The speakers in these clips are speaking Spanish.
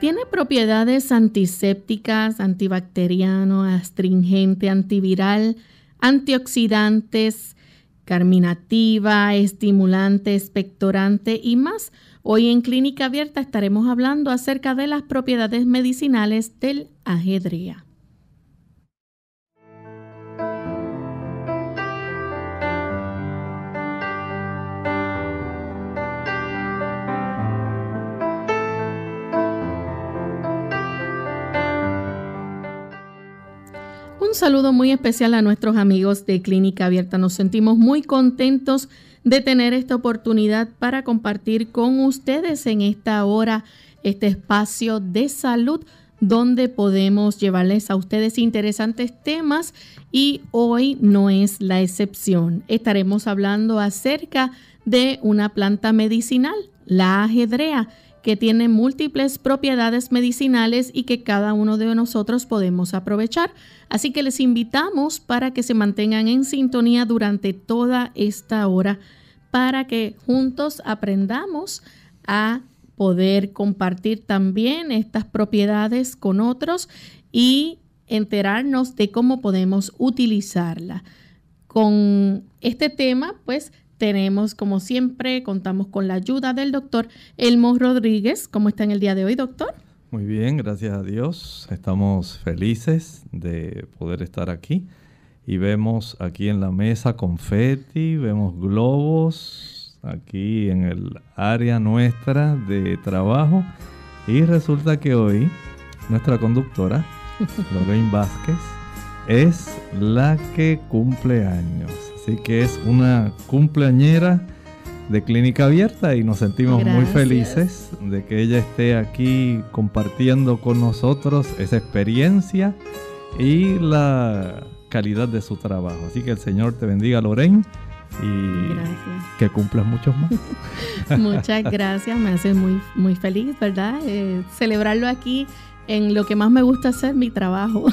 Tiene propiedades antisépticas, antibacteriano, astringente, antiviral, antioxidantes, carminativa, estimulante, expectorante y más. Hoy en Clínica Abierta estaremos hablando acerca de las propiedades medicinales del ajedrea. Un saludo muy especial a nuestros amigos de Clínica Abierta. Nos sentimos muy contentos de tener esta oportunidad para compartir con ustedes en esta hora este espacio de salud donde podemos llevarles a ustedes interesantes temas y hoy no es la excepción. Estaremos hablando acerca de una planta medicinal, la ajedrea, que tiene múltiples propiedades medicinales y que cada uno de nosotros podemos aprovechar. Así que les invitamos para que se mantengan en sintonía durante toda esta hora para que juntos aprendamos a poder compartir también estas propiedades con otros y enterarnos de cómo podemos utilizarla. Con este tema, pues, tenemos, como siempre, contamos con la ayuda del doctor Elmo Rodríguez. ¿Cómo está en el día de hoy, doctor? Muy bien, gracias a Dios. Estamos felices de poder estar aquí. Y vemos aquí en la mesa confeti, vemos globos aquí en el área nuestra de trabajo. Y resulta que hoy nuestra conductora, Lorraine Vázquez, es la que cumple años. Así que es una cumpleañera de Clínica Abierta y nos sentimos muy felices de que ella esté aquí compartiendo con nosotros esa experiencia y la calidad de su trabajo. Así que el Señor te bendiga, Lorraine, y que cumplas muchos más. Muchas gracias, me hace muy, muy feliz, ¿verdad? Celebrarlo aquí en lo que más me gusta hacer, mi trabajo.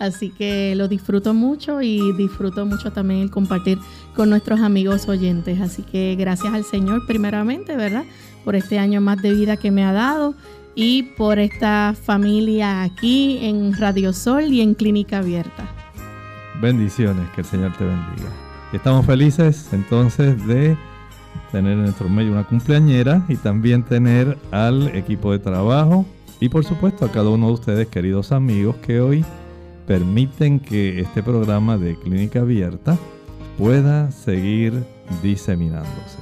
Así que lo disfruto mucho y disfruto mucho también el compartir con nuestros amigos oyentes. Así que gracias al Señor primeramente, ¿verdad? Por este año más de vida que me ha dado y por esta familia aquí en Radio Sol y en Clínica Abierta. Bendiciones, que el Señor te bendiga. Estamos felices entonces de tener en nuestro medio una cumpleañera y también tener al equipo de trabajo. Y por supuesto a cada uno de ustedes, queridos amigos, que hoy permiten que este programa de Clínica Abierta pueda seguir diseminándose.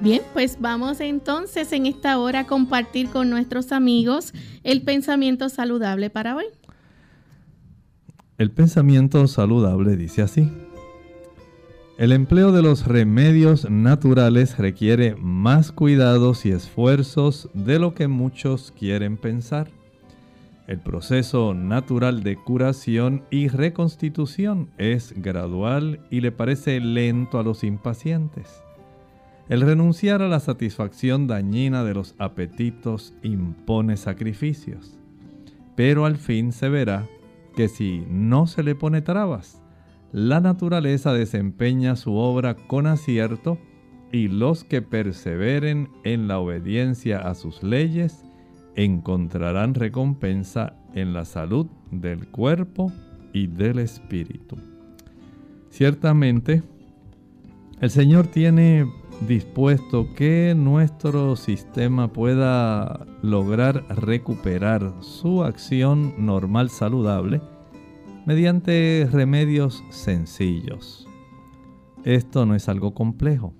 Bien, pues vamos entonces en esta hora a compartir con nuestros amigos el pensamiento saludable para hoy. El pensamiento saludable dice así: el empleo de los remedios naturales requiere más cuidados y esfuerzos de lo que muchos quieren pensar. El proceso natural de curación y reconstitución es gradual y le parece lento a los impacientes. El renunciar a la satisfacción dañina de los apetitos impone sacrificios. pero al fin se verá que si no se le pone trabas, la naturaleza desempeña su obra con acierto, y los que perseveren en la obediencia a sus leyes encontrarán recompensa en la salud del cuerpo y del espíritu. Ciertamente, el Señor tiene dispuesto que nuestro sistema pueda lograr recuperar su acción normal saludable mediante remedios sencillos. Esto no es algo complejo,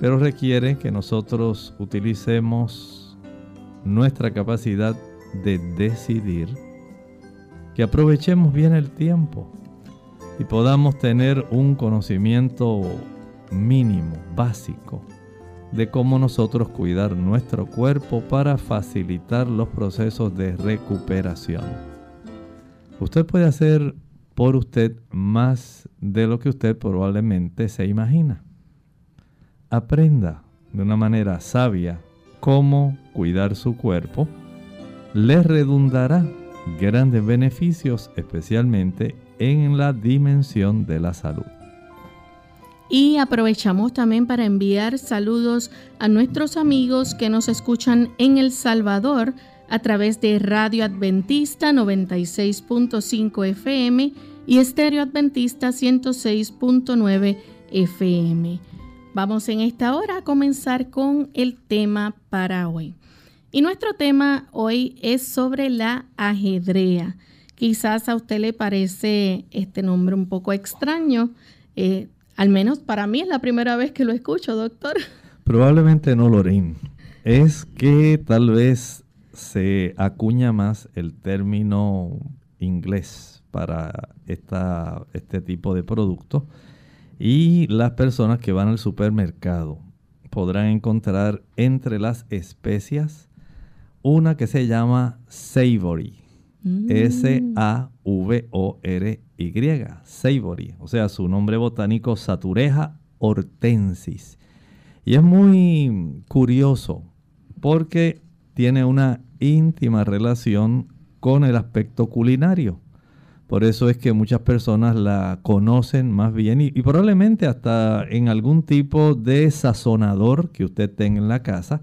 pero requiere que nosotros utilicemos nuestra capacidad de decidir, que aprovechemos bien el tiempo y podamos tener un conocimiento mínimo, básico, de cómo nosotros cuidar nuestro cuerpo para facilitar los procesos de recuperación. Usted puede hacer por usted más de lo que usted probablemente se imagina. Aprenda de una manera sabia cómo cuidar su cuerpo. Le redundará grandes beneficios, especialmente en la dimensión de la salud. Y aprovechamos también para enviar saludos a nuestros amigos que nos escuchan en El Salvador a través de Radio Adventista 96.5 FM y Stereo Adventista 106.9 FM. Vamos en esta hora a comenzar con el tema para hoy. Y nuestro tema hoy es sobre la ajedrea. Quizás a usted le parece este nombre un poco extraño, al menos para mí es la primera vez que lo escucho, doctor. Probablemente no, Lorraine. Es que tal vez se acuña más el término inglés para este tipo de producto. Y las personas que van al supermercado podrán encontrar entre las especias una que se llama Savory. S-A-V-O-R-Y, Savory, o sea, su nombre botánico, Satureja hortensis. Y es muy curioso porque tiene una íntima relación con el aspecto culinario. Por eso es que muchas personas la conocen más bien y probablemente hasta en algún tipo de sazonador que usted tenga en la casa.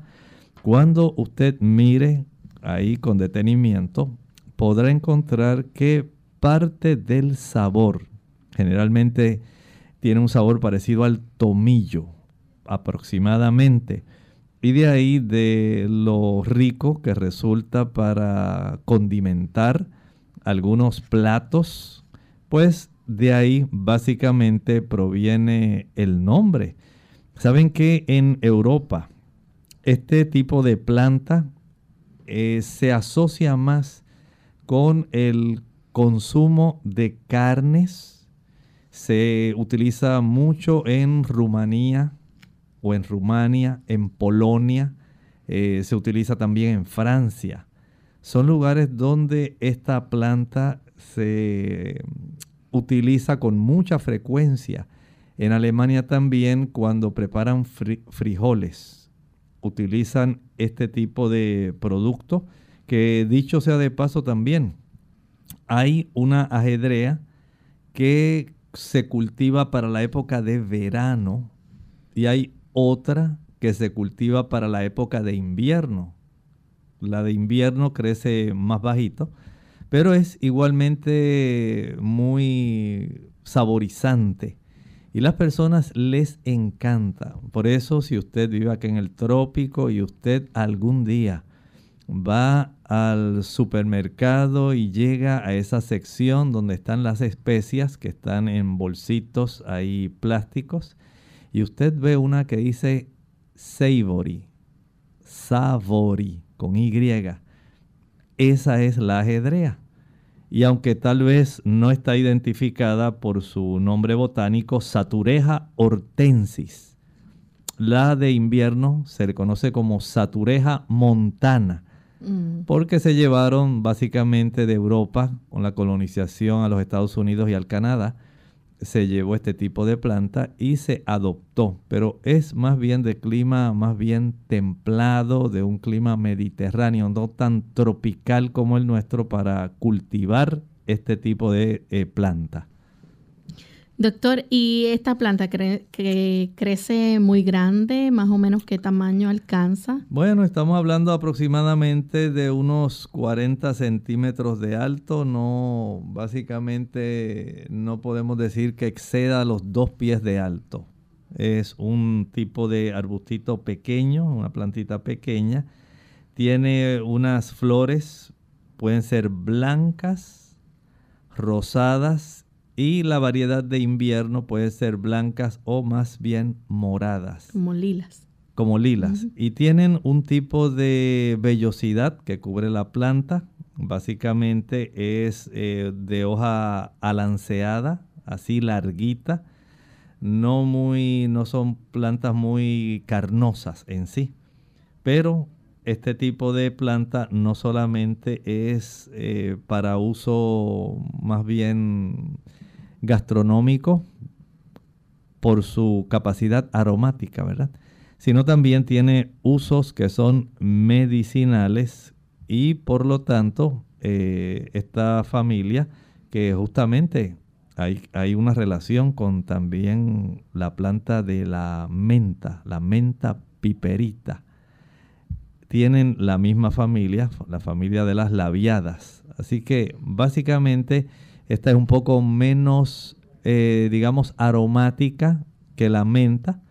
Cuando usted mire ahí con detenimiento, podrá encontrar que parte del sabor generalmente tiene un sabor parecido al tomillo, aproximadamente. Y de ahí de lo rico que resulta para condimentar algunos platos, pues de ahí básicamente proviene el nombre. ¿Saben que en Europa este tipo de planta se asocia más con el consumo de carnes? Se utiliza mucho en Rumania, en Polonia, se utiliza también en Francia. Son lugares donde esta planta se utiliza con mucha frecuencia. En Alemania también, cuando preparan frijoles, utilizan este tipo de producto. Que dicho sea de paso también, hay una ajedrea que se cultiva para la época de verano y hay otra que se cultiva para la época de invierno. La de invierno crece más bajito, pero es igualmente muy saborizante y las personas les encanta. Por eso, si usted vive acá en el trópico y usted algún día va al supermercado y llega a esa sección donde están las especias que están en bolsitos ahí plásticos y usted ve una que dice Savory con Y, esa es la ajedrea. Y aunque tal vez no está identificada por su nombre botánico, Satureja hortensis. La de invierno se le conoce como Satureja montana. Porque se llevaron básicamente de Europa con la colonización a los Estados Unidos y al Canadá se llevó este tipo de planta y se adoptó, pero es más bien de clima más bien templado, de un clima mediterráneo, no tan tropical como el nuestro para cultivar este tipo de planta. Doctor, ¿y esta planta crece muy grande? ¿Más o menos qué tamaño alcanza? Bueno, estamos hablando aproximadamente de unos 40 centímetros de alto. No, básicamente no podemos decir que exceda los 2 pies de alto. Es un tipo de arbustito pequeño, una plantita pequeña. Tiene unas flores, pueden ser blancas, rosadas, y la variedad de invierno puede ser blancas o más bien moradas. Como lilas. Como lilas. Uh-huh. Y tienen un tipo de vellosidad que cubre la planta. Básicamente es de hoja alanceada, así larguita. No son plantas muy carnosas en sí. Pero este tipo de planta no solamente es para uso más bien gastronómico por su capacidad aromática, ¿verdad? Sino también tiene usos que son medicinales y por lo tanto esta familia que justamente hay una relación con también la planta de la menta piperita. Tienen la misma familia, la familia de las labiadas. Así que básicamente esta es un poco menos, aromática que la menta,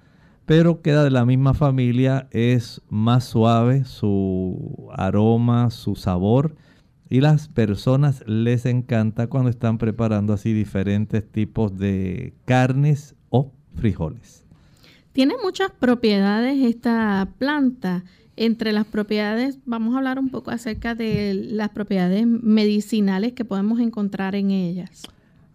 pero queda de la misma familia, es más suave su aroma, su sabor, y las personas les encanta cuando están preparando así diferentes tipos de carnes o frijoles. Tiene muchas propiedades esta planta. Entre las propiedades, vamos a hablar un poco acerca de las propiedades medicinales que podemos encontrar en ellas.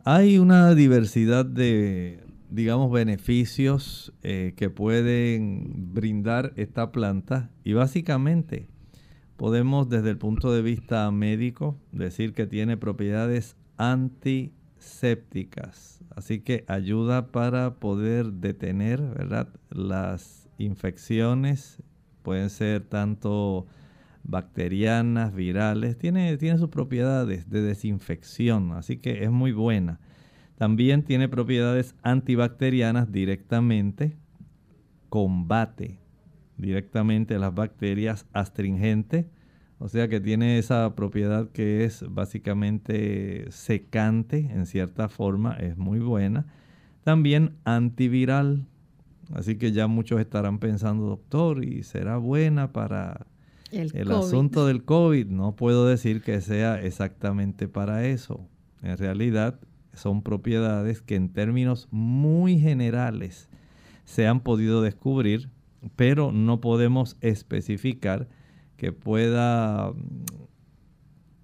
Hay una diversidad de, beneficios que pueden brindar esta planta. Y básicamente podemos, desde el punto de vista médico, decir que tiene propiedades antisépticas. Así que ayuda para poder detener, ¿verdad?, las infecciones. Pueden ser tanto bacterianas, virales, tiene sus propiedades de desinfección, así que es muy buena. También tiene propiedades antibacterianas directamente, combate directamente las bacterias, astringente, o sea que tiene esa propiedad que es básicamente secante, en cierta forma es muy buena. También antiviral. Así que ya muchos estarán pensando, doctor, ¿y será buena para el asunto del COVID? No puedo decir que sea exactamente para eso. En realidad son propiedades que en términos muy generales se han podido descubrir, pero no podemos especificar que pueda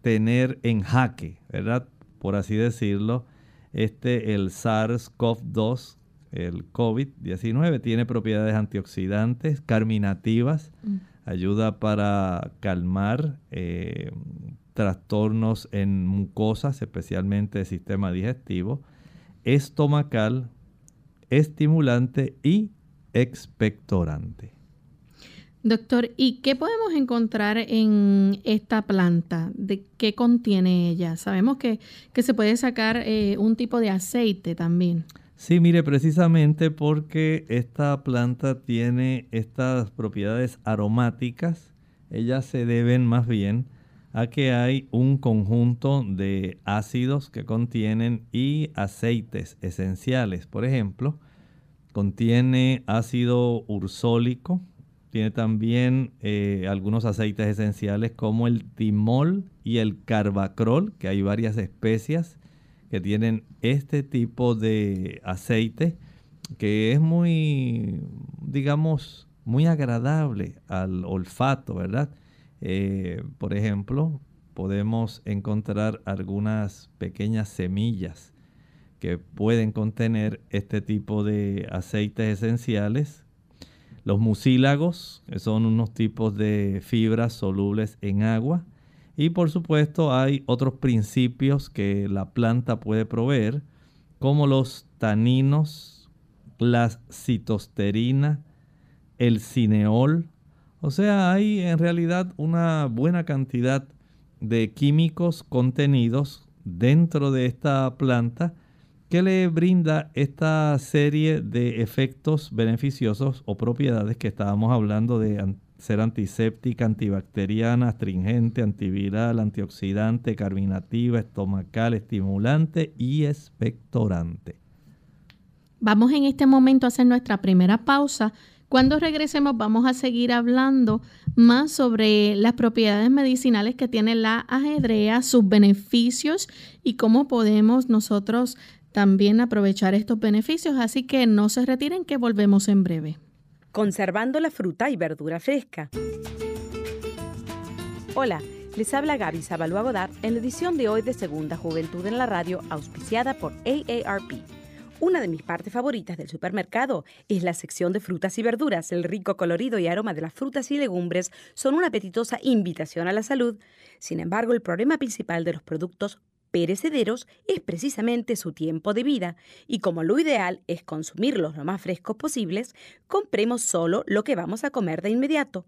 tener en jaque, ¿verdad?, por así decirlo, el SARS-CoV-2. El COVID-19 tiene propiedades antioxidantes, carminativas, ayuda para calmar trastornos en mucosas, especialmente el sistema digestivo, estomacal, estimulante y expectorante. Doctor, ¿y qué podemos encontrar en esta planta? ¿De qué contiene ella? Sabemos que se puede sacar un tipo de aceite también. Sí, mire, precisamente porque esta planta tiene estas propiedades aromáticas, ellas se deben más bien a que hay un conjunto de ácidos que contienen y aceites esenciales. Por ejemplo, contiene ácido ursólico, tiene también algunos aceites esenciales como el timol y el carbacrol, que hay varias especias que tienen este tipo de aceite que es muy, muy agradable al olfato, ¿verdad? Por ejemplo, podemos encontrar algunas pequeñas semillas que pueden contener este tipo de aceites esenciales. Los mucílagos, que son unos tipos de fibras solubles en agua. Y por supuesto hay otros principios que la planta puede proveer, como los taninos, las citosterinas, el cineol. O sea, hay en realidad una buena cantidad de químicos contenidos dentro de esta planta que le brinda esta serie de efectos beneficiosos o propiedades que estábamos hablando de ser antiséptica, antibacteriana, astringente, antiviral, antioxidante, carminativa, estomacal, estimulante y expectorante. Vamos en este momento a hacer nuestra primera pausa. Cuando regresemos vamos a seguir hablando más sobre las propiedades medicinales que tiene la ajedrea, sus beneficios y cómo podemos nosotros también aprovechar estos beneficios. Así que no se retiren, que volvemos en breve. Conservando la fruta y verdura fresca. Hola, les habla Gaby Zábalo Agodá en la edición de hoy de Segunda Juventud en la Radio, auspiciada por AARP. Una de mis partes favoritas del supermercado es la sección de frutas y verduras. El rico colorido y aroma de las frutas y legumbres son una apetitosa invitación a la salud. Sin embargo, el problema principal de los productos perecederos es precisamente su tiempo de vida, y como lo ideal es consumirlos lo más frescos posibles, compremos solo lo que vamos a comer de inmediato.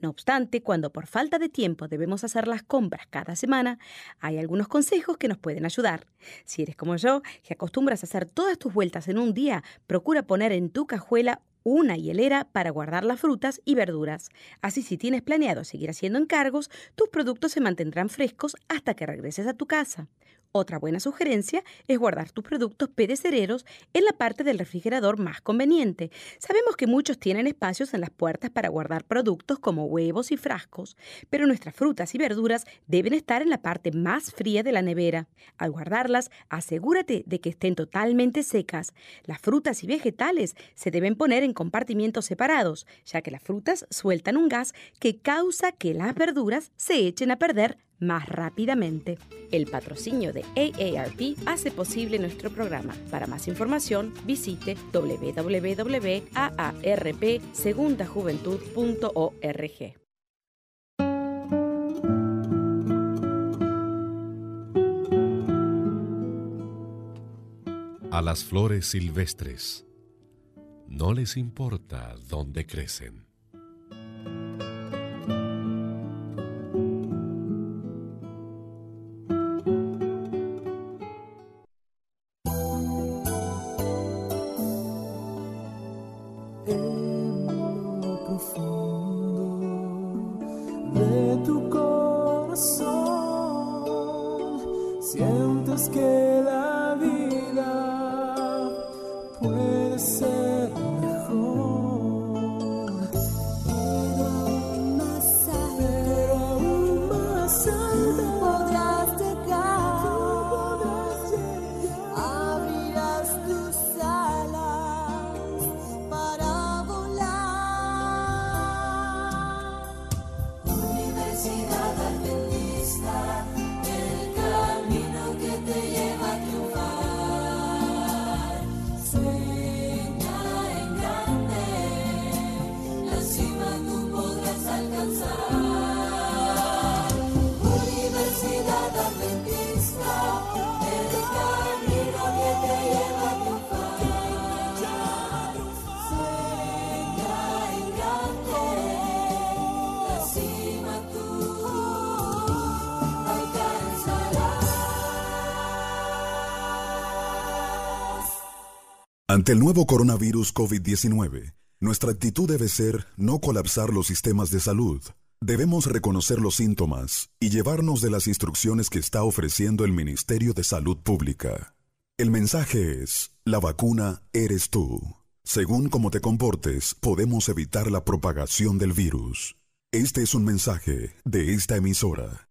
No obstante, cuando por falta de tiempo debemos hacer las compras cada semana, hay algunos consejos que nos pueden ayudar. Si eres como yo, que acostumbras a hacer todas tus vueltas en un día, procura poner en tu cajuela una hielera para guardar las frutas y verduras. Así, si tienes planeado seguir haciendo encargos, tus productos se mantendrán frescos hasta que regreses a tu casa. Otra buena sugerencia es guardar tus productos perecederos en la parte del refrigerador más conveniente. Sabemos que muchos tienen espacios en las puertas para guardar productos como huevos y frascos, pero nuestras frutas y verduras deben estar en la parte más fría de la nevera. Al guardarlas, asegúrate de que estén totalmente secas. Las frutas y vegetales se deben poner en compartimientos separados, ya que las frutas sueltan un gas que causa que las verduras se echen a perder más rápidamente. El patrocinio de AARP hace posible nuestro programa. Para más información, visite www.aarpsegundajuventud.org. A las flores silvestres no les importa dónde crecen. Ante el nuevo coronavirus COVID-19, nuestra actitud debe ser no colapsar los sistemas de salud. Debemos reconocer los síntomas y llevarnos de las instrucciones que está ofreciendo el Ministerio de Salud Pública. El mensaje es: la vacuna eres tú. Según cómo te comportes, podemos evitar la propagación del virus. Este es un mensaje de esta emisora.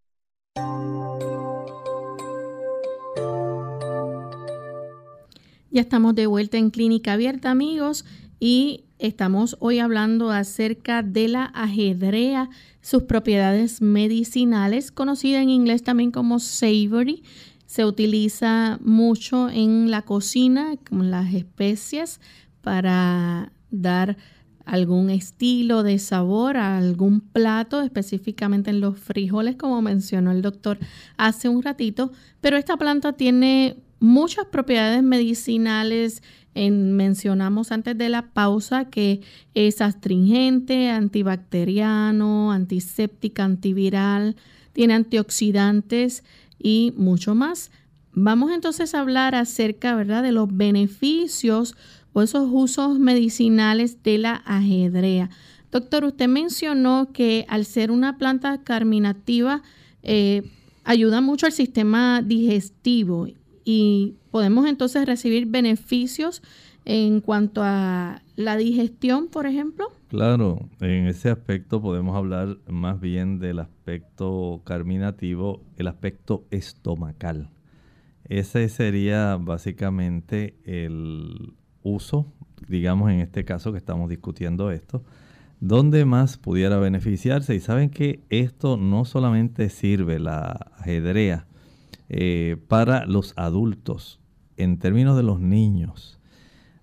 Ya estamos de vuelta en Clínica Abierta, amigos, y estamos hoy hablando acerca de la ajedrea, sus propiedades medicinales, conocida en inglés también como Savory. Se utiliza mucho en la cocina, con las especias, para dar algún estilo de sabor a algún plato, específicamente en los frijoles, como mencionó el doctor hace un ratito. Pero esta planta tiene muchas propiedades medicinales. Mencionamos antes de la pausa que es astringente, antibacteriano, antiséptica, antiviral, tiene antioxidantes y mucho más. Vamos entonces a hablar acerca, ¿verdad?, de los beneficios o esos usos medicinales de la ajedrea. Doctor, usted mencionó que al ser una planta carminativa ayuda mucho al sistema digestivo y podemos entonces recibir beneficios en cuanto a la digestión, por ejemplo. Claro, en ese aspecto podemos hablar más bien del aspecto carminativo, el aspecto estomacal. Ese sería básicamente el uso, digamos en este caso que estamos discutiendo esto, donde más pudiera beneficiarse. Y saben que esto no solamente sirve, la ajedrea, para los adultos. En términos de los niños,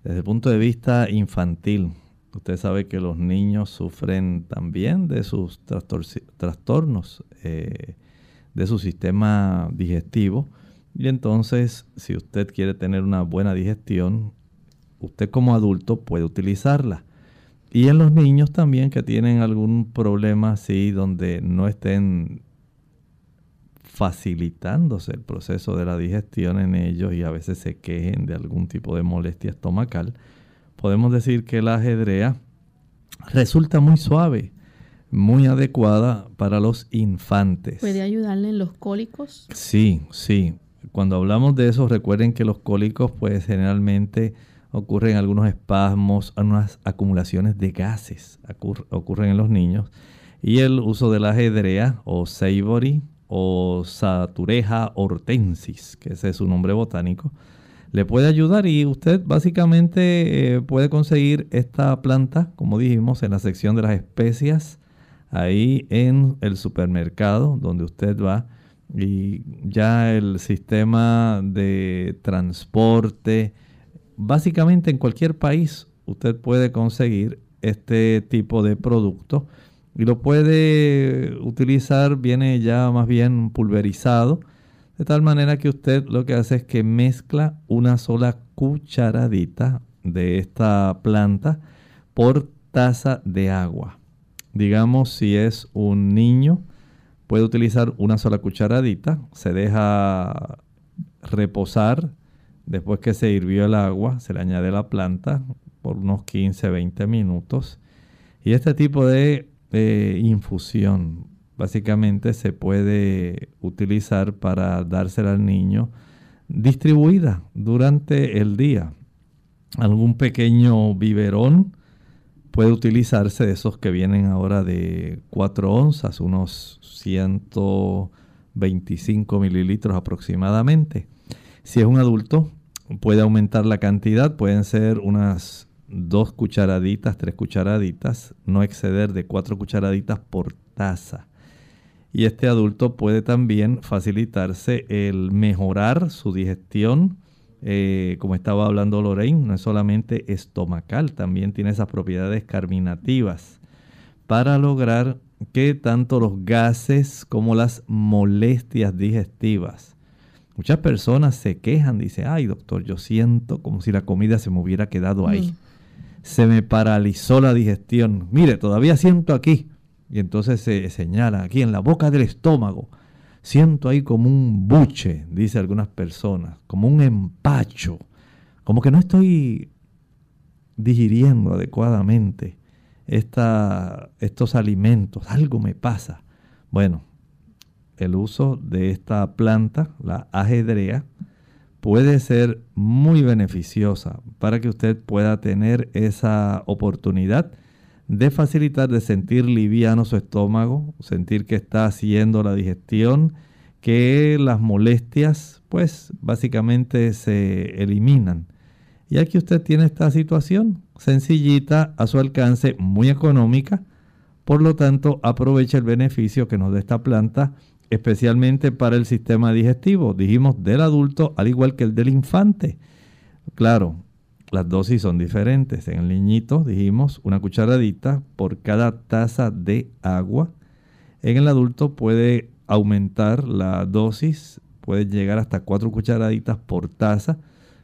desde el punto de vista infantil, usted sabe que los niños sufren también de sus trastornos de su sistema digestivo. Y entonces, si usted quiere tener una buena digestión, usted como adulto puede utilizarla. Y en los niños también que tienen algún problema así donde no estén facilitándose el proceso de la digestión en ellos y a veces se quejen de algún tipo de molestia estomacal, podemos decir que la ajedrea resulta muy suave, muy adecuada para los infantes. ¿Puede ayudarle en los cólicos? Sí, sí. Cuando hablamos de eso, recuerden que los cólicos pues generalmente ocurren algunos espasmos, unas acumulaciones de gases ocurren en los niños. Y el uso de la ajedrea o Savory o Satureja hortensis, que ese es su nombre botánico, le puede ayudar. Y usted básicamente puede conseguir esta planta, como dijimos, en la sección de las especias, ahí en el supermercado donde usted va. Y ya el sistema de transporte, básicamente en cualquier país usted puede conseguir este tipo de producto y lo puede utilizar, viene ya más bien pulverizado, de tal manera que usted lo que hace es que mezcla una sola cucharadita de esta planta por taza de agua. Digamos, si es un niño, puede utilizar una sola cucharadita, se deja reposar. Después que se hirvió el agua, se le añade la planta por unos 15-20 minutos. Y este tipo de infusión básicamente se puede utilizar para dársela al niño distribuida durante el día. Algún pequeño biberón puede utilizarse, de esos que vienen ahora de 4 onzas, unos 125 mililitros aproximadamente. Si es un adulto, puede aumentar la cantidad, pueden ser unas 2 cucharaditas, 3 cucharaditas, no exceder de 4 cucharaditas por taza. Y este adulto puede también facilitarse el mejorar su digestión, como estaba hablando Lorraine, no es solamente estomacal, también tiene esas propiedades carminativas, para lograr que tanto los gases como las molestias digestivas. Muchas personas se quejan, dicen, ay doctor, yo siento como si la comida se me hubiera quedado ahí. Se me paralizó la digestión. Mire, todavía siento aquí. Y entonces se señala aquí en la boca del estómago. Siento ahí como un buche, dice algunas personas, como un empacho, como que no estoy digiriendo adecuadamente estos alimentos. Algo me pasa. Bueno, el uso de esta planta, la ajedrea, puede ser muy beneficiosa para que usted pueda tener esa oportunidad de facilitar, de sentir liviano su estómago, sentir que está haciendo la digestión, que las molestias pues básicamente se eliminan. Y aquí usted tiene esta situación sencillita, a su alcance, muy económica. Por lo tanto, aproveche el beneficio que nos da esta planta, especialmente para el sistema digestivo. Dijimos del adulto al igual que el del infante. Claro, las dosis son diferentes. En el niñito dijimos una cucharadita por cada taza de agua. En el adulto puede aumentar la dosis, puede llegar hasta 4 cucharaditas por taza,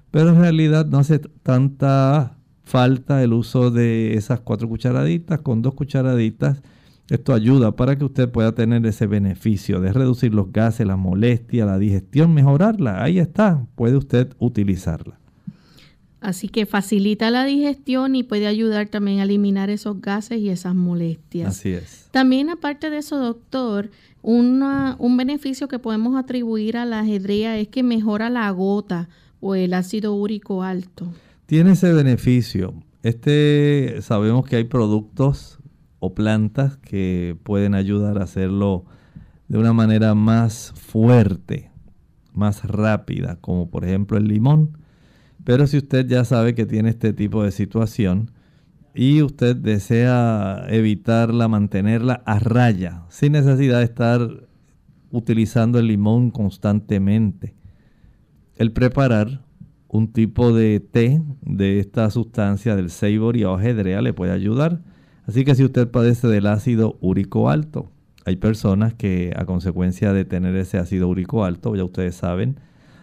pero en realidad no hace tanta falta el uso de esas 4 cucharaditas. Con 2 cucharaditas esto ayuda para que usted pueda tener ese beneficio de reducir los gases, la molestia, la digestión, mejorarla. Ahí está, puede usted utilizarla. Así que facilita la digestión y puede ayudar también a eliminar esos gases y esas molestias. Así es. También, aparte de eso, doctor, un beneficio que podemos atribuir a la ajedrea es que mejora la gota o el ácido úrico alto. Tiene ese beneficio. Sabemos que hay productos o plantas que pueden ayudar a hacerlo de una manera más fuerte, más rápida, como por ejemplo el limón. Pero si usted ya sabe que tiene este tipo de situación y usted desea evitarla, mantenerla a raya, sin necesidad de estar utilizando el limón constantemente, el preparar un tipo de té de esta sustancia del Savory o ajedrea le puede ayudar. Así que si usted padece del ácido úrico alto, hay personas que a consecuencia de tener ese ácido úrico alto, ya ustedes saben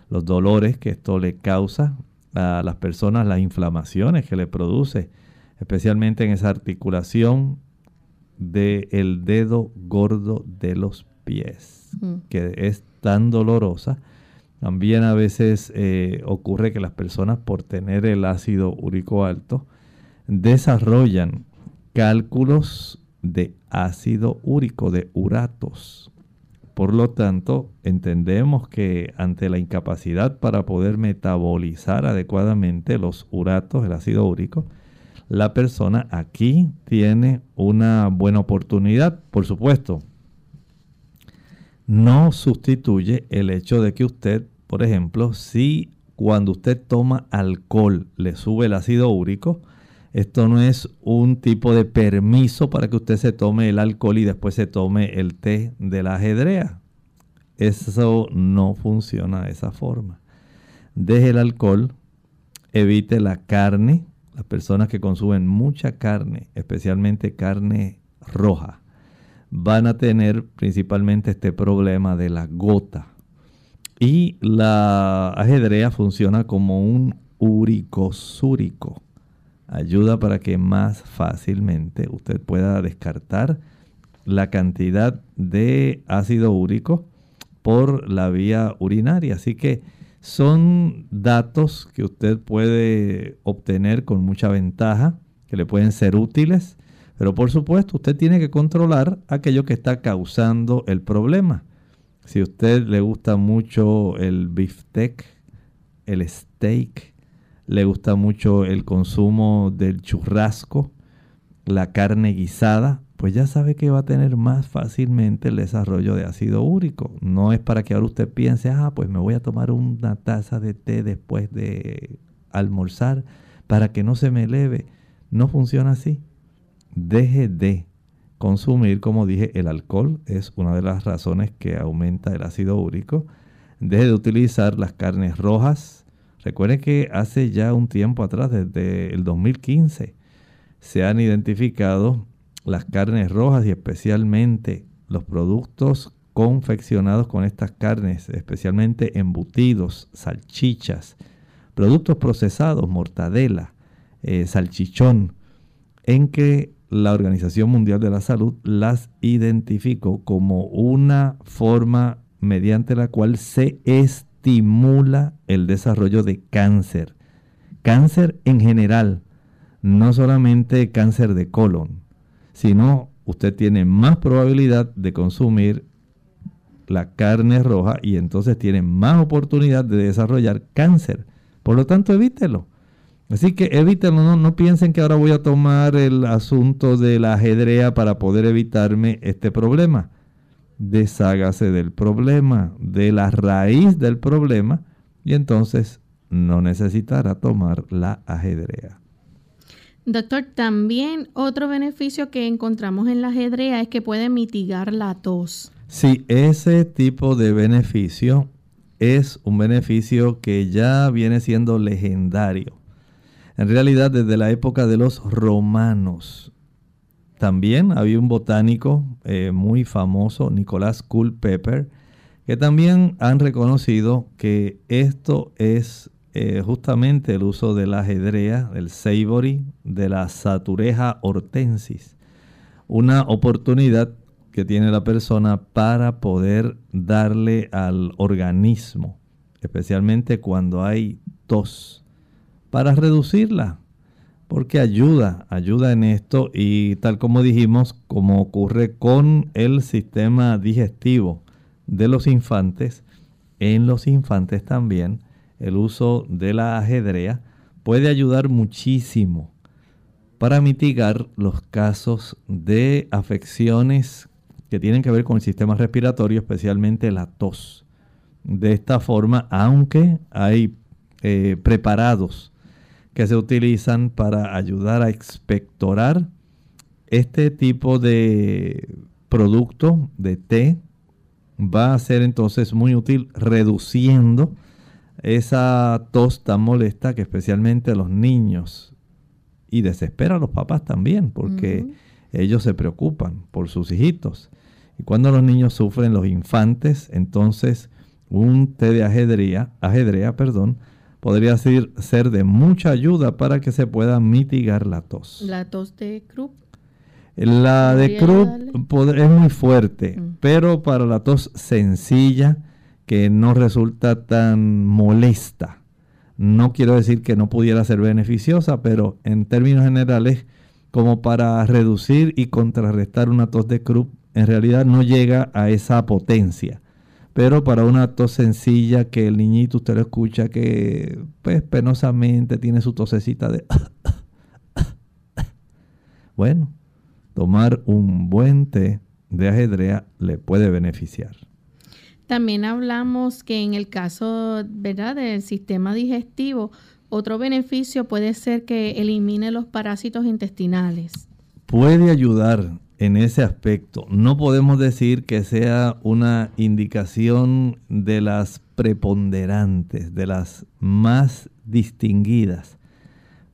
los dolores que esto le causa a las personas, las inflamaciones que le produce, especialmente en esa articulación del dedo gordo de los pies, que es tan dolorosa. También a veces ocurre que las personas, por tener el ácido úrico alto, desarrollan cálculos de ácido úrico, de uratos. Por lo tanto, entendemos que ante la incapacidad para poder metabolizar adecuadamente los uratos, el ácido úrico, la persona aquí tiene una buena oportunidad. Por supuesto, no sustituye el hecho de que usted, por ejemplo, si cuando usted toma alcohol le sube el ácido úrico, esto no es un tipo de permiso para que usted se tome el alcohol y después se tome el té de la ajedrea. Eso no funciona de esa forma. Deje el alcohol, evite la carne. Las personas que consumen mucha carne, especialmente carne roja, van a tener principalmente este problema de la gota. Y la ajedrea funciona como un uricosúrico. Ayuda para que más fácilmente usted pueda descartar la cantidad de ácido úrico por la vía urinaria. Así que son datos que usted puede obtener con mucha ventaja, que le pueden ser útiles. Pero por supuesto, usted tiene que controlar aquello que está causando el problema. Si a usted le gusta mucho el beefsteak, el steak, le gusta mucho el consumo del churrasco, la carne guisada, pues ya sabe que va a tener más fácilmente el desarrollo de ácido úrico. No es para que ahora usted piense, pues me voy a tomar una taza de té después de almorzar para que no se me eleve. No funciona así. Deje de consumir, como dije, el alcohol es una de las razones que aumenta el ácido úrico. Deje de utilizar las carnes rojas. Recuerde que hace ya un tiempo atrás, desde el 2015, se han identificado las carnes rojas y especialmente los productos confeccionados con estas carnes, especialmente embutidos, salchichas, productos procesados, mortadela, salchichón, en que la Organización Mundial de la Salud las identificó como una forma mediante la cual se estimula el desarrollo de cáncer. Cáncer en general, no solamente cáncer de colon, sino usted tiene más probabilidad de consumir la carne roja y entonces tiene más oportunidad de desarrollar cáncer. Por lo tanto, evítelo. Así que evítelo, no piensen que ahora voy a tomar el asunto de la ajedrea para poder evitarme este problema. Deshágase del problema, de la raíz del problema, y entonces no necesitará tomar la ajedrea. Doctor, también otro beneficio que encontramos en la ajedrea es que puede mitigar la tos. Sí, ese tipo de beneficio es un beneficio que ya viene siendo legendario. En realidad, desde la época de los romanos, también había un botánico muy famoso, Nicolás Culpeper, que también han reconocido que esto es justamente el uso de la jedrea, del Savory, de la Satureja hortensis, una oportunidad que tiene la persona para poder darle al organismo, especialmente cuando hay tos, para reducirla, porque ayuda en esto. Y tal como dijimos, como ocurre con el sistema digestivo de los infantes, en los infantes también el uso de la ajedrea puede ayudar muchísimo para mitigar los casos de afecciones que tienen que ver con el sistema respiratorio, especialmente la tos. De esta forma, aunque hay preparados que se utilizan para ayudar a expectorar este tipo de producto, de té, va a ser entonces muy útil reduciendo esa tos tan molesta que especialmente a los niños, y desespera a los papás también, porque ellos se preocupan por sus hijitos. Y cuando los niños sufren, los infantes, entonces un té de ajedrea, podría ser de mucha ayuda para que se pueda mitigar la tos. ¿La tos de Krupp? La de Krupp es muy fuerte, pero para la tos sencilla, que no resulta tan molesta, no quiero decir que no pudiera ser beneficiosa, pero en términos generales, como para reducir y contrarrestar una tos de Krupp, en realidad no llega a esa potencia. Pero para una tos sencilla, que el niñito usted lo escucha que pues penosamente tiene su tosecita de... Bueno, tomar un buen té de ajedrea le puede beneficiar. También hablamos que en el caso, ¿verdad?, del sistema digestivo, otro beneficio puede ser que elimine los parásitos intestinales. Puede ayudar en ese aspecto. No podemos decir que sea una indicación de las preponderantes, de las más distinguidas,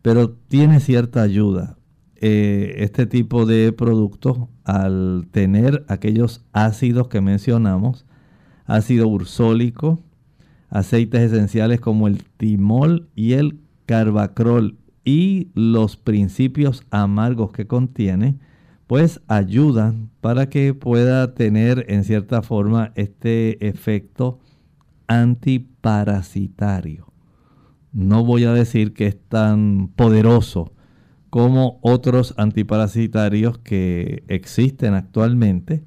pero tiene cierta ayuda. Este tipo de productos, al tener aquellos ácidos que mencionamos, ácido ursólico, aceites esenciales como el timol y el carbacrol, y los principios amargos que contiene, pues ayudan para que pueda tener en cierta forma este efecto antiparasitario. No voy a decir que es tan poderoso como otros antiparasitarios que existen actualmente,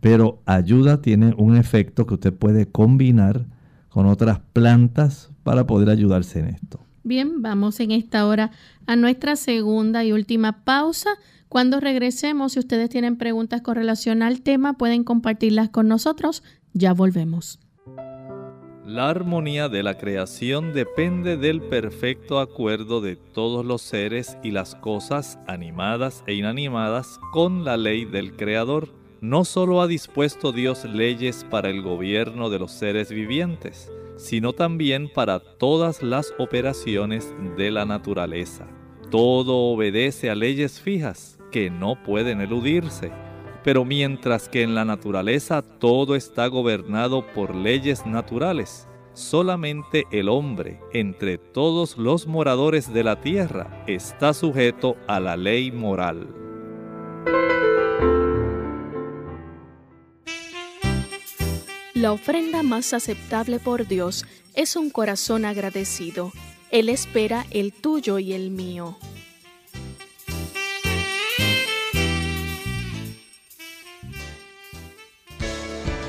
pero ayuda, tiene un efecto que usted puede combinar con otras plantas para poder ayudarse en esto. Bien, vamos en esta hora a nuestra segunda y última pausa. Cuando regresemos, si ustedes tienen preguntas con relación al tema, pueden compartirlas con nosotros. Ya volvemos. La armonía de la creación depende del perfecto acuerdo de todos los seres y las cosas animadas e inanimadas con la ley del Creador. No solo ha dispuesto Dios leyes para el gobierno de los seres vivientes, sino también para todas las operaciones de la naturaleza. Todo obedece a leyes fijas que no pueden eludirse. Pero mientras que en la naturaleza todo está gobernado por leyes naturales, solamente el hombre, entre todos los moradores de la tierra, está sujeto a la ley moral. La ofrenda más aceptable por Dios es un corazón agradecido. Él espera el tuyo y el mío.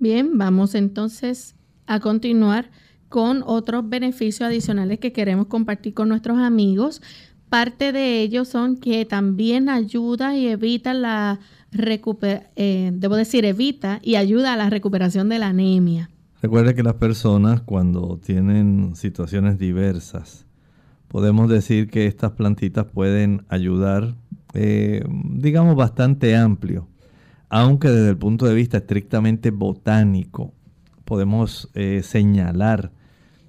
Bien, vamos entonces a continuar con otros beneficios adicionales que queremos compartir con nuestros amigos. Parte de ellos son que también ayuda y evita la evita y ayuda a la recuperación de la anemia. Recuerde que las personas cuando tienen situaciones diversas, podemos decir que estas plantitas pueden ayudar digamos bastante amplio, aunque desde el punto de vista estrictamente botánico podemos señalar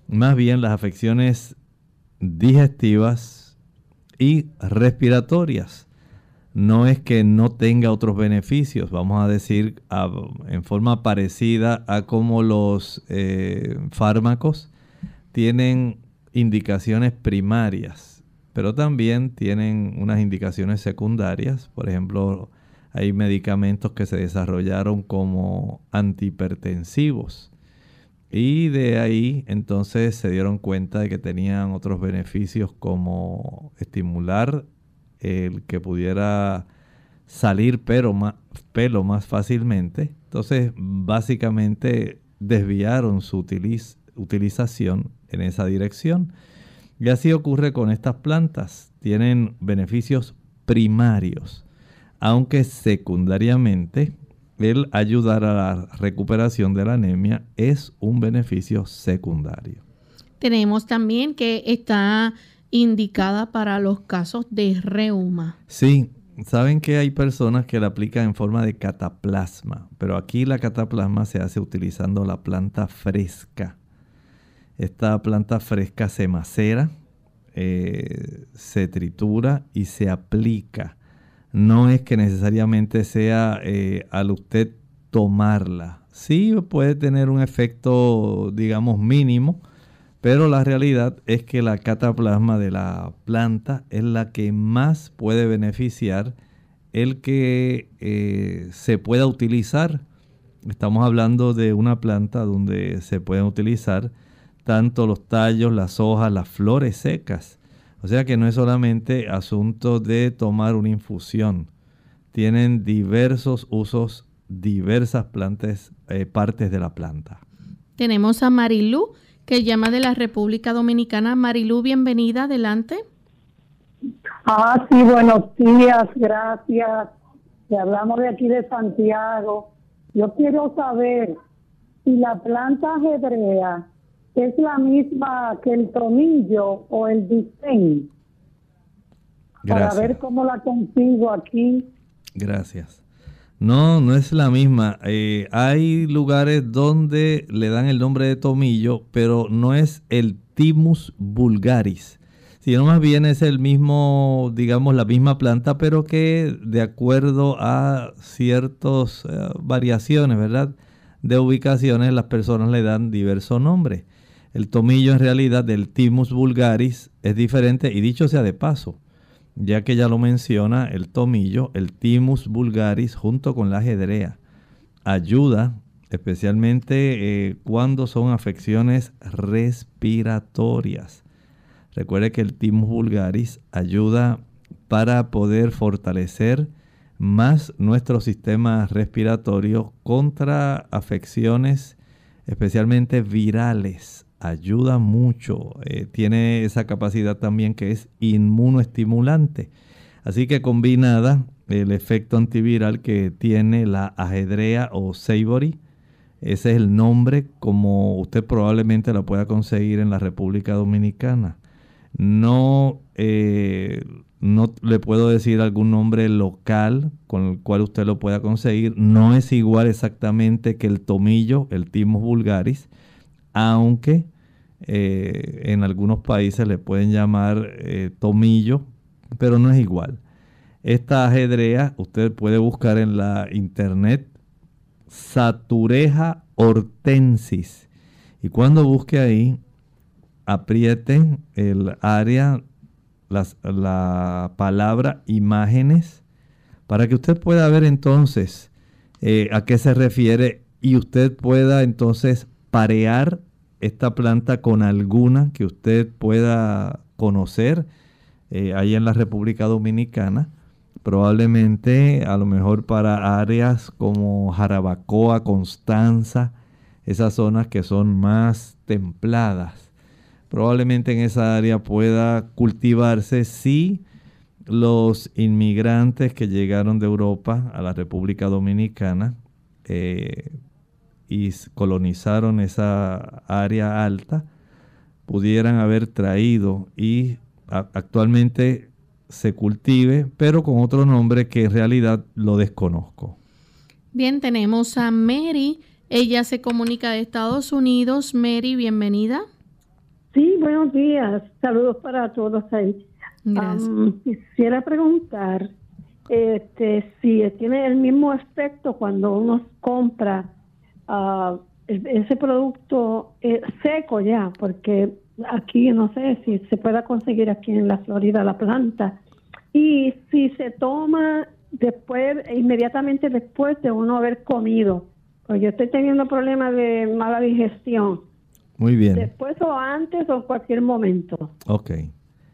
más bien las afecciones digestivas y respiratorias. No es que no tenga otros beneficios, vamos a decir en forma parecida a como los fármacos tienen indicaciones primarias, pero también tienen unas indicaciones secundarias. Por ejemplo, hay medicamentos que se desarrollaron como antihipertensivos y de ahí entonces se dieron cuenta de que tenían otros beneficios como estimular el que pudiera salir pelo más fácilmente. Entonces básicamente desviaron su utilización en esa dirección. Y así ocurre con estas plantas. Tienen beneficios primarios, aunque secundariamente el ayudar a la recuperación de la anemia es un beneficio secundario. Tenemos también que está indicada para los casos de reuma. Sí, saben que hay personas que la aplican en forma de cataplasma, pero aquí la cataplasma se hace utilizando la planta fresca. Esta planta fresca se macera, se tritura y se aplica. No es que necesariamente sea al usted tomarla. Sí puede tener un efecto, digamos, mínimo, pero la realidad es que la cataplasma de la planta es la que más puede beneficiar el que se pueda utilizar. Estamos hablando de una planta donde se pueden utilizar tanto los tallos, las hojas, las flores secas. O sea que no es solamente asunto de tomar una infusión. Tienen diversos usos, diversas plantas, partes de la planta. Tenemos a Marilú, que llama de la República Dominicana. Marilú, bienvenida, adelante. Ah, sí, buenos días, gracias. Te hablamos de aquí de Santiago. Yo quiero saber si la planta ajedrea es la misma que el tomillo o el dicen. Para ver cómo la consigo aquí. Gracias. No es la misma. Hay lugares donde le dan el nombre de tomillo, pero no es el Thymus vulgaris, sino más bien es el mismo, digamos, la misma planta, pero que de acuerdo a ciertas variaciones, ¿verdad?, de ubicaciones, las personas le dan diversos nombres. El tomillo en realidad del Thymus vulgaris es diferente, y dicho sea de paso, ya que ya lo menciona, el tomillo, el Thymus vulgaris junto con la ajedrea ayuda especialmente cuando son afecciones respiratorias. Recuerde que el Thymus vulgaris ayuda para poder fortalecer más nuestro sistema respiratorio contra afecciones especialmente virales. Ayuda mucho, tiene esa capacidad también que es inmunoestimulante. Así que combinada el efecto antiviral que tiene la ajedrea o Savory, ese es el nombre como usted probablemente la pueda conseguir en la República Dominicana. No le puedo decir algún nombre local con el cual usted lo pueda conseguir. No es igual exactamente que el tomillo, el Thymus vulgaris, aunque en algunos países le pueden llamar tomillo, pero no es igual. Esta ajedrea usted puede buscar en la internet Satureja hortensis. Y cuando busque ahí, aprieten el área, la palabra imágenes, para que usted pueda ver entonces a qué se refiere y usted pueda entonces parear esta planta con alguna que usted pueda conocer ahí en la República Dominicana. Probablemente a lo mejor para áreas como Jarabacoa, Constanza, esas zonas que son más templadas. Probablemente en esa área pueda cultivarse si los inmigrantes que llegaron de Europa a la República Dominicana y colonizaron esa área alta, pudieran haber traído y actualmente se cultive, pero con otro nombre que en realidad lo desconozco. Bien, tenemos a Mary. Ella se comunica de Estados Unidos. Mary, bienvenida. Sí, buenos días. Saludos para todos ahí. Gracias. Quisiera preguntar si tiene el mismo efecto cuando uno compra ese producto seco ya, porque aquí no sé si se pueda conseguir aquí en la Florida la planta, y si se toma después, inmediatamente después de uno haber comido, pues yo estoy teniendo problemas de mala digestión. Muy bien. Después o antes o en cualquier momento. Ok.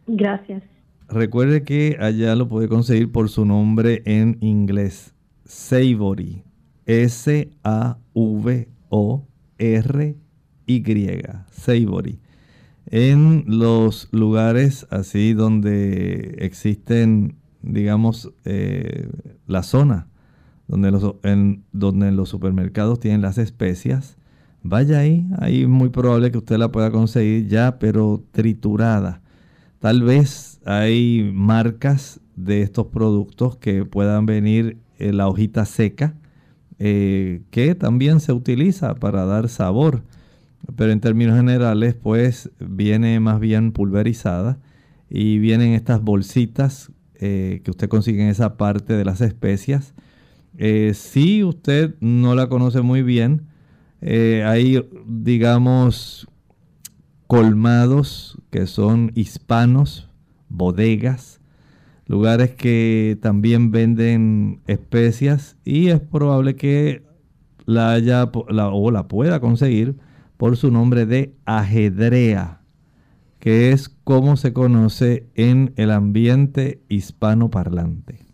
Gracias. Recuerde que allá lo puede conseguir por su nombre en inglés, Savory. Savory, Savory. En los lugares así donde existen, digamos, la zona, donde en los supermercados tienen las especias, vaya ahí es muy probable que usted la pueda conseguir ya, pero triturada. Tal vez hay marcas de estos productos que puedan venir en la hojita seca, que también se utiliza para dar sabor. pero en términos generales pues viene más bien pulverizada y vienen estas bolsitas que usted consigue en esa parte de las especias. Si usted no la conoce muy bien, hay, digamos, colmados que son hispanos, bodegas, lugares que también venden especias, y es probable que la pueda conseguir por su nombre de ajedrea, que es como se conoce en el ambiente hispanoparlante.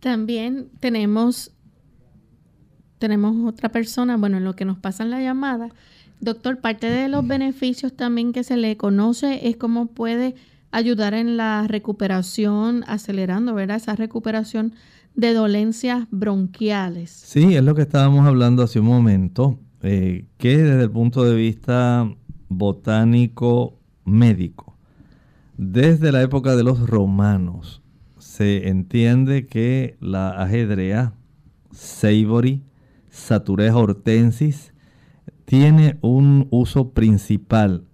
También tenemos otra persona, bueno, en lo que nos pasa en la llamada. Doctor, parte de los beneficios también que se le conoce es cómo puede ayudar en la recuperación, acelerando, ¿verdad?, esa recuperación de dolencias bronquiales. Sí, es lo que estábamos hablando hace un momento, que desde el punto de vista botánico-médico, desde la época de los romanos, se entiende que la ajedrea, Savory, Satureja hortensis, tiene un uso principal,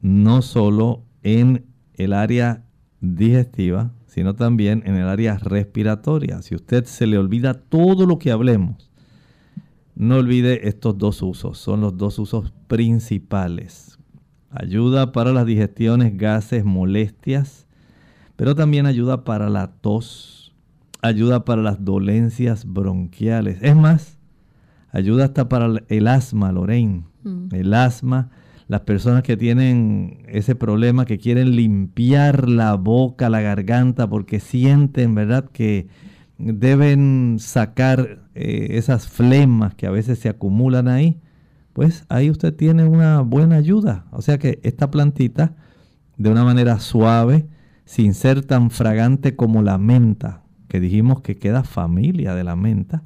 no solo en el área digestiva, sino también en el área respiratoria. Si usted se le olvida todo lo que hablemos, no olvide estos dos usos, son los dos usos principales. Ayuda para las digestiones, gases, molestias, pero también ayuda para la tos, ayuda para las dolencias bronquiales. Es más, ayuda hasta para el asma, Lorraine. El asma, las personas que tienen ese problema, que quieren limpiar la boca, la garganta, porque sienten, ¿verdad?, que deben sacar esas flemas que a veces se acumulan ahí, pues ahí usted tiene una buena ayuda. O sea que esta plantita, de una manera suave, sin ser tan fragante como la menta, que dijimos que queda familia de la menta,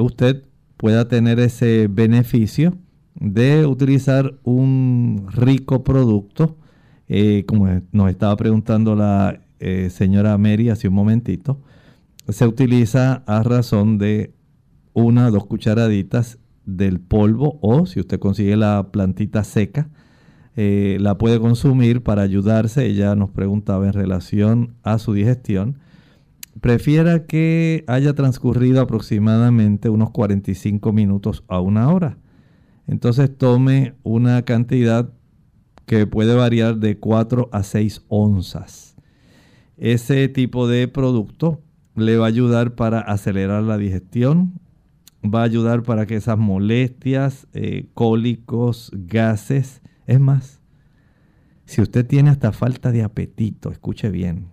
usted pueda tener ese beneficio de utilizar un rico producto, como nos estaba preguntando la señora Mary hace un momentito. Se utiliza a razón de 1 o 2 cucharaditas del polvo, o si usted consigue la plantita seca, la puede consumir para ayudarse. Ella nos preguntaba en relación a su digestión. Prefiera que haya transcurrido aproximadamente unos 45 minutos a 1 hora. Entonces tome una cantidad que puede variar de 4 a 6 onzas. Ese tipo de producto le va a ayudar para acelerar la digestión, va a ayudar para que esas molestias, cólicos, gases. Es más, si usted tiene hasta falta de apetito, escuche bien,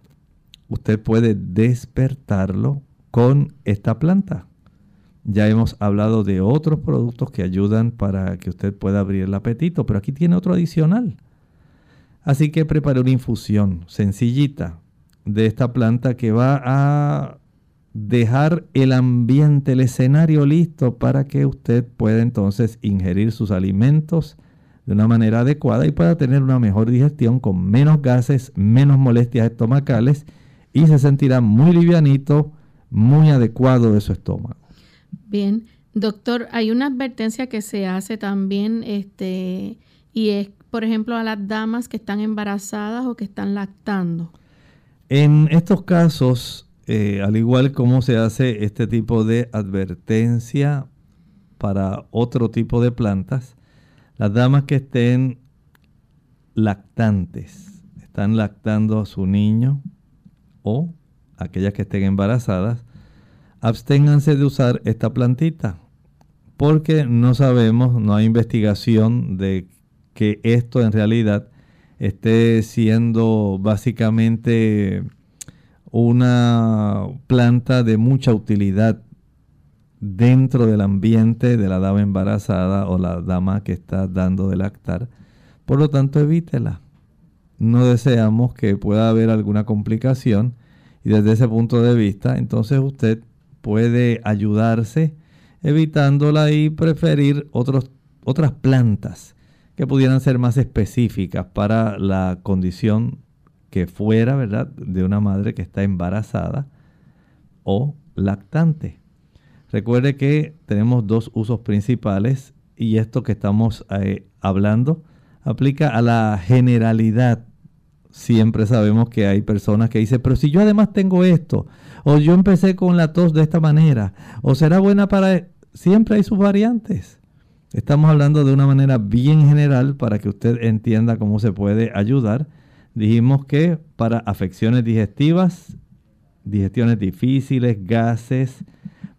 usted puede despertarlo con esta planta. Ya hemos hablado de otros productos que ayudan para que usted pueda abrir el apetito, pero aquí tiene otro adicional. Así que prepare una infusión sencillita de esta planta que va a dejar el ambiente, el escenario listo para que usted pueda entonces ingerir sus alimentos de una manera adecuada y pueda tener una mejor digestión con menos gases, menos molestias estomacales, y se sentirá muy livianito, muy adecuado de su estómago. Bien, doctor, hay una advertencia que se hace también, y es, por ejemplo, a las damas que están embarazadas o que están lactando. En estos casos, al igual como se hace este tipo de advertencia para otro tipo de plantas, las damas que estén lactantes, están lactando a su niño, o aquellas que estén embarazadas, absténganse de usar esta plantita, porque no sabemos, no hay investigación de que esto en realidad esté siendo básicamente una planta de mucha utilidad dentro del ambiente de la dama embarazada o la dama que está dando de lactar. Por lo tanto, evítela. No deseamos que pueda haber alguna complicación, y desde ese punto de vista, entonces usted puede ayudarse evitándola y preferir otras plantas que pudieran ser más específicas para la condición que fuera, ¿verdad?, de una madre que está embarazada o lactante. Recuerde que tenemos dos usos principales y esto que estamos hablando aplica a la generalidad. Siempre sabemos que hay personas que dicen, pero si yo además tengo esto, o yo empecé con la tos de esta manera, o será buena para... Siempre hay sus variantes. Estamos hablando de una manera bien general para que usted entienda cómo se puede ayudar. Dijimos que para afecciones digestivas, digestiones difíciles, gases,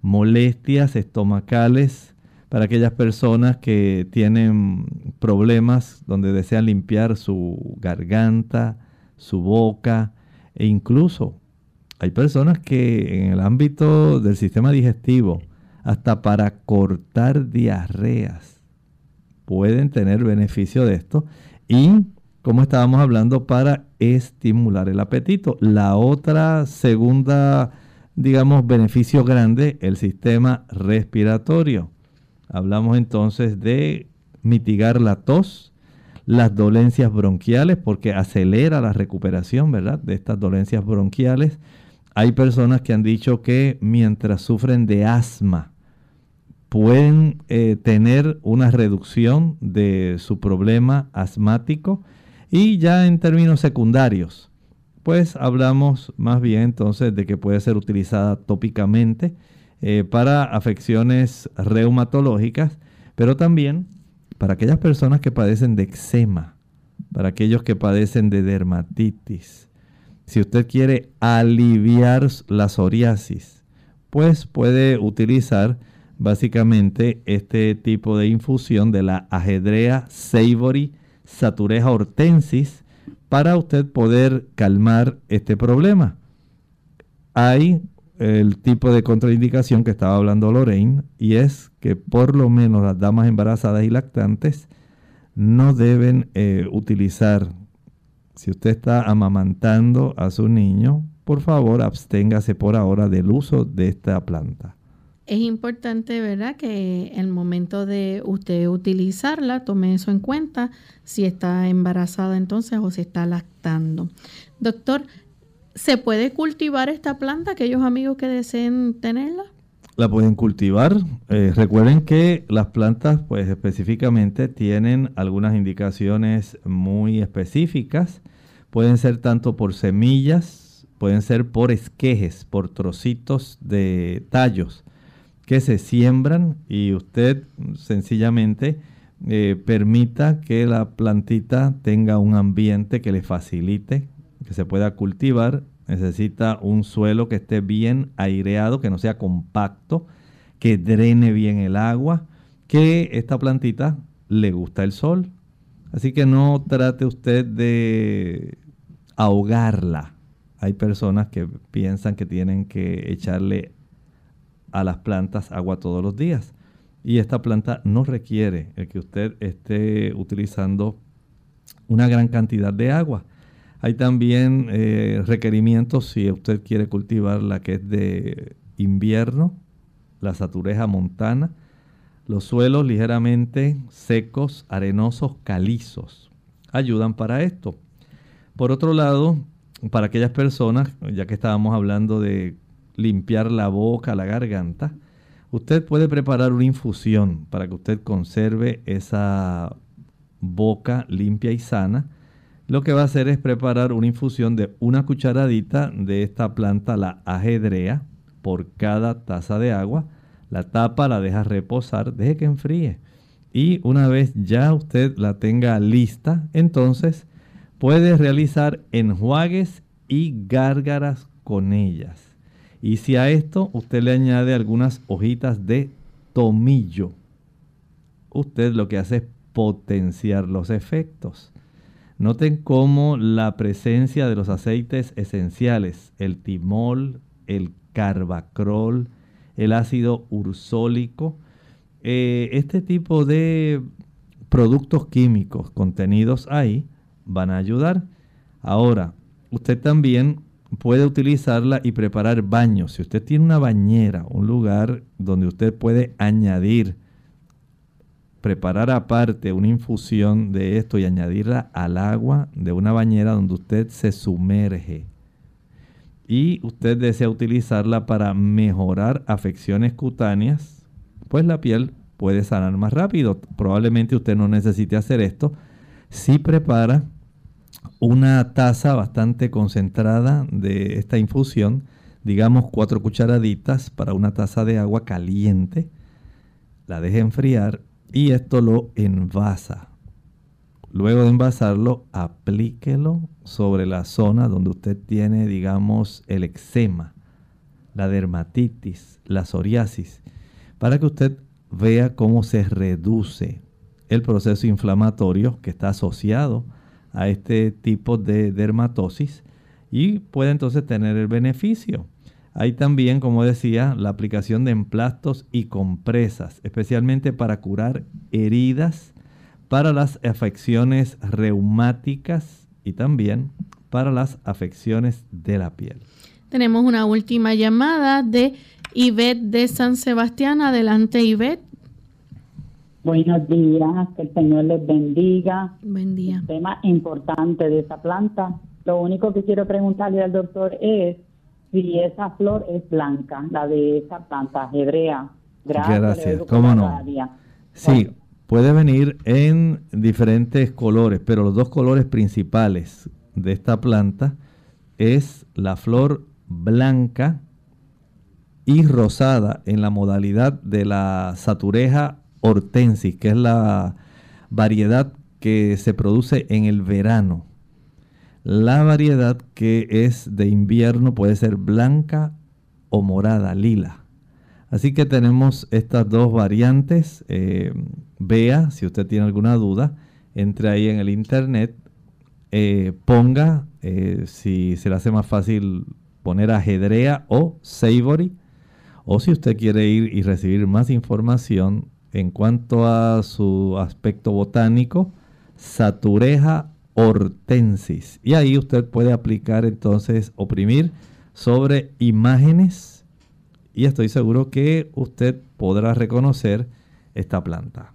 molestias estomacales, para aquellas personas que tienen problemas donde desean limpiar su garganta, su boca, e incluso hay personas que en el ámbito del sistema digestivo, hasta para cortar diarreas, pueden tener beneficio de esto. Y como estábamos hablando, para estimular el apetito. La otra segunda, digamos, beneficio grande, el sistema respiratorio. Hablamos entonces de mitigar la tos, las dolencias bronquiales, porque acelera la recuperación, ¿verdad?, de estas dolencias bronquiales. Hay personas que han dicho que mientras sufren de asma pueden tener una reducción de su problema asmático. Y ya en términos secundarios, pues hablamos más bien entonces de que puede ser utilizada tópicamente para afecciones reumatológicas, pero también para aquellas personas que padecen de eczema, para aquellos que padecen de dermatitis. Si usted quiere aliviar la psoriasis, pues puede utilizar básicamente este tipo de infusión de la ajedrea Savory Satureja hortensis para usted poder calmar este problema. Hay el tipo de contraindicación que estaba hablando Lorraine, y es que por lo menos las damas embarazadas y lactantes no deben utilizar. Si usted está amamantando a su niño, por favor absténgase por ahora del uso de esta planta. Es importante, ¿verdad?, que el momento de usted utilizarla, tome eso en cuenta si está embarazada entonces o si está lactando. Doctor, ¿se puede cultivar esta planta aquellos amigos que deseen tenerla? La pueden cultivar. Recuerden que las plantas, pues específicamente, tienen algunas indicaciones muy específicas. Pueden ser tanto por semillas, pueden ser por esquejes, por trocitos de tallos que se siembran, y usted sencillamente permita que la plantita tenga un ambiente que le facilite que se pueda cultivar. Necesita un suelo que esté bien aireado, que no sea compacto, que drene bien el agua, que esta plantita le gusta el sol. Así que no trate usted de ahogarla. Hay personas que piensan que tienen que echarle a las plantas agua todos los días, y esta planta no requiere el que usted esté utilizando una gran cantidad de agua. Hay también requerimientos si usted quiere cultivar la que es de invierno, la Satureja montana. Los suelos ligeramente secos, arenosos, calizos, ayudan para esto. Por otro lado, para aquellas personas, ya que estábamos hablando de limpiar la boca, la garganta, usted puede preparar una infusión para que usted conserve esa boca limpia y sana. Lo que va a hacer es preparar una infusión de una cucharadita de esta planta, la ajedrea, por cada taza de agua. La tapa, la deja reposar, deje que enfríe. Y una vez ya usted la tenga lista, entonces puede realizar enjuagues y gárgaras con ellas. Y si a esto usted le añade algunas hojitas de tomillo, usted lo que hace es potenciar los efectos. Noten cómo la presencia de los aceites esenciales, el timol, el carbacril, el ácido ursólico, este tipo de productos químicos contenidos ahí van a ayudar. Ahora, usted también puede utilizarla y preparar baños. Si usted tiene una bañera, un lugar donde usted puede añadir, preparar aparte una infusión de esto y añadirla al agua de una bañera donde usted se sumerge, y usted desea utilizarla para mejorar afecciones cutáneas, pues la piel puede sanar más rápido. Probablemente usted no necesite hacer esto. Si prepara una taza bastante concentrada de esta infusión, digamos 4 cucharaditas para una taza de agua caliente, la deja enfriar y esto lo envasa. Luego de envasarlo, aplíquelo sobre la zona donde usted tiene, digamos, el eczema, la dermatitis, la psoriasis, para que usted vea cómo se reduce el proceso inflamatorio que está asociado a este tipo de dermatosis y puede entonces tener el beneficio. Hay también, como decía, la aplicación de emplastos y compresas, especialmente para curar heridas, para las afecciones reumáticas y también para las afecciones de la piel. Tenemos una última llamada de Ivette de San Sebastián. Adelante, Ivette. Buenos días, que el Señor les bendiga. Buen día. Un tema importante de esa planta. Lo único que quiero preguntarle al doctor es si esa flor es blanca, la de esa planta hebrea. Gracias. ¿Cómo no? Sí, puede venir en diferentes colores, pero los dos colores principales de esta planta es la flor blanca y rosada en la modalidad de la Satureja hortensis, que es la variedad que se produce en el verano. La variedad que es de invierno puede ser blanca o morada, lila. Así que tenemos estas dos variantes. Vea, si usted tiene alguna duda, entre ahí en el internet, ponga, si se le hace más fácil poner ajedrea o savory, o si usted quiere ir y recibir más información en cuanto a su aspecto botánico, Satureja hortensis. Y ahí usted puede aplicar entonces, oprimir sobre imágenes y estoy seguro que usted podrá reconocer esta planta.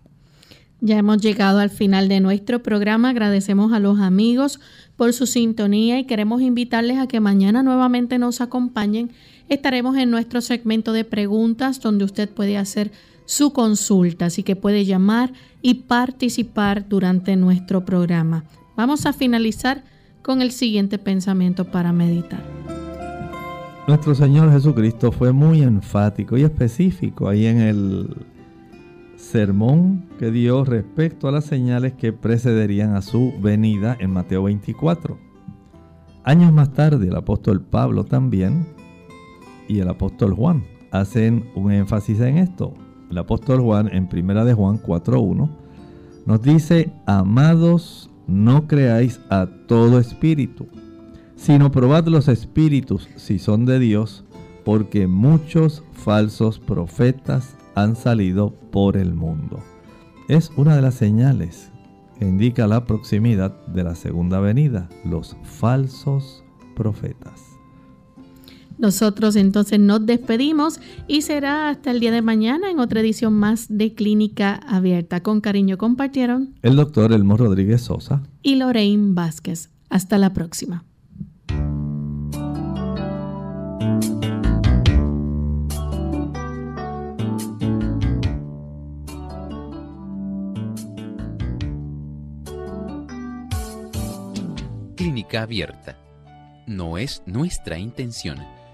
Ya hemos llegado al final de nuestro programa. Agradecemos a los amigos por su sintonía y queremos invitarles a que mañana nuevamente nos acompañen. Estaremos en nuestro segmento de preguntas donde usted puede hacer su consulta, así que puede llamar y participar durante nuestro programa. Vamos a finalizar con el siguiente pensamiento para meditar. Nuestro Señor Jesucristo fue muy enfático y específico ahí en el sermón que dio respecto a las señales que precederían a su venida en Mateo 24. Años más tarde, el apóstol Pablo también y el apóstol Juan hacen un énfasis en esto. El apóstol Juan en 1 de Juan 4:1 nos dice: amados, no creáis a todo espíritu, sino probad los espíritus si son de Dios, porque muchos falsos profetas han salido por el mundo. Es una de las señales que indica la proximidad de la segunda venida, los falsos profetas. Nosotros entonces nos despedimos y será hasta el día de mañana en otra edición más de Clínica Abierta. Con cariño compartieron el doctor Elmo Rodríguez Sosa y Lorraine Vázquez. Hasta la próxima. Clínica Abierta. No es nuestra intención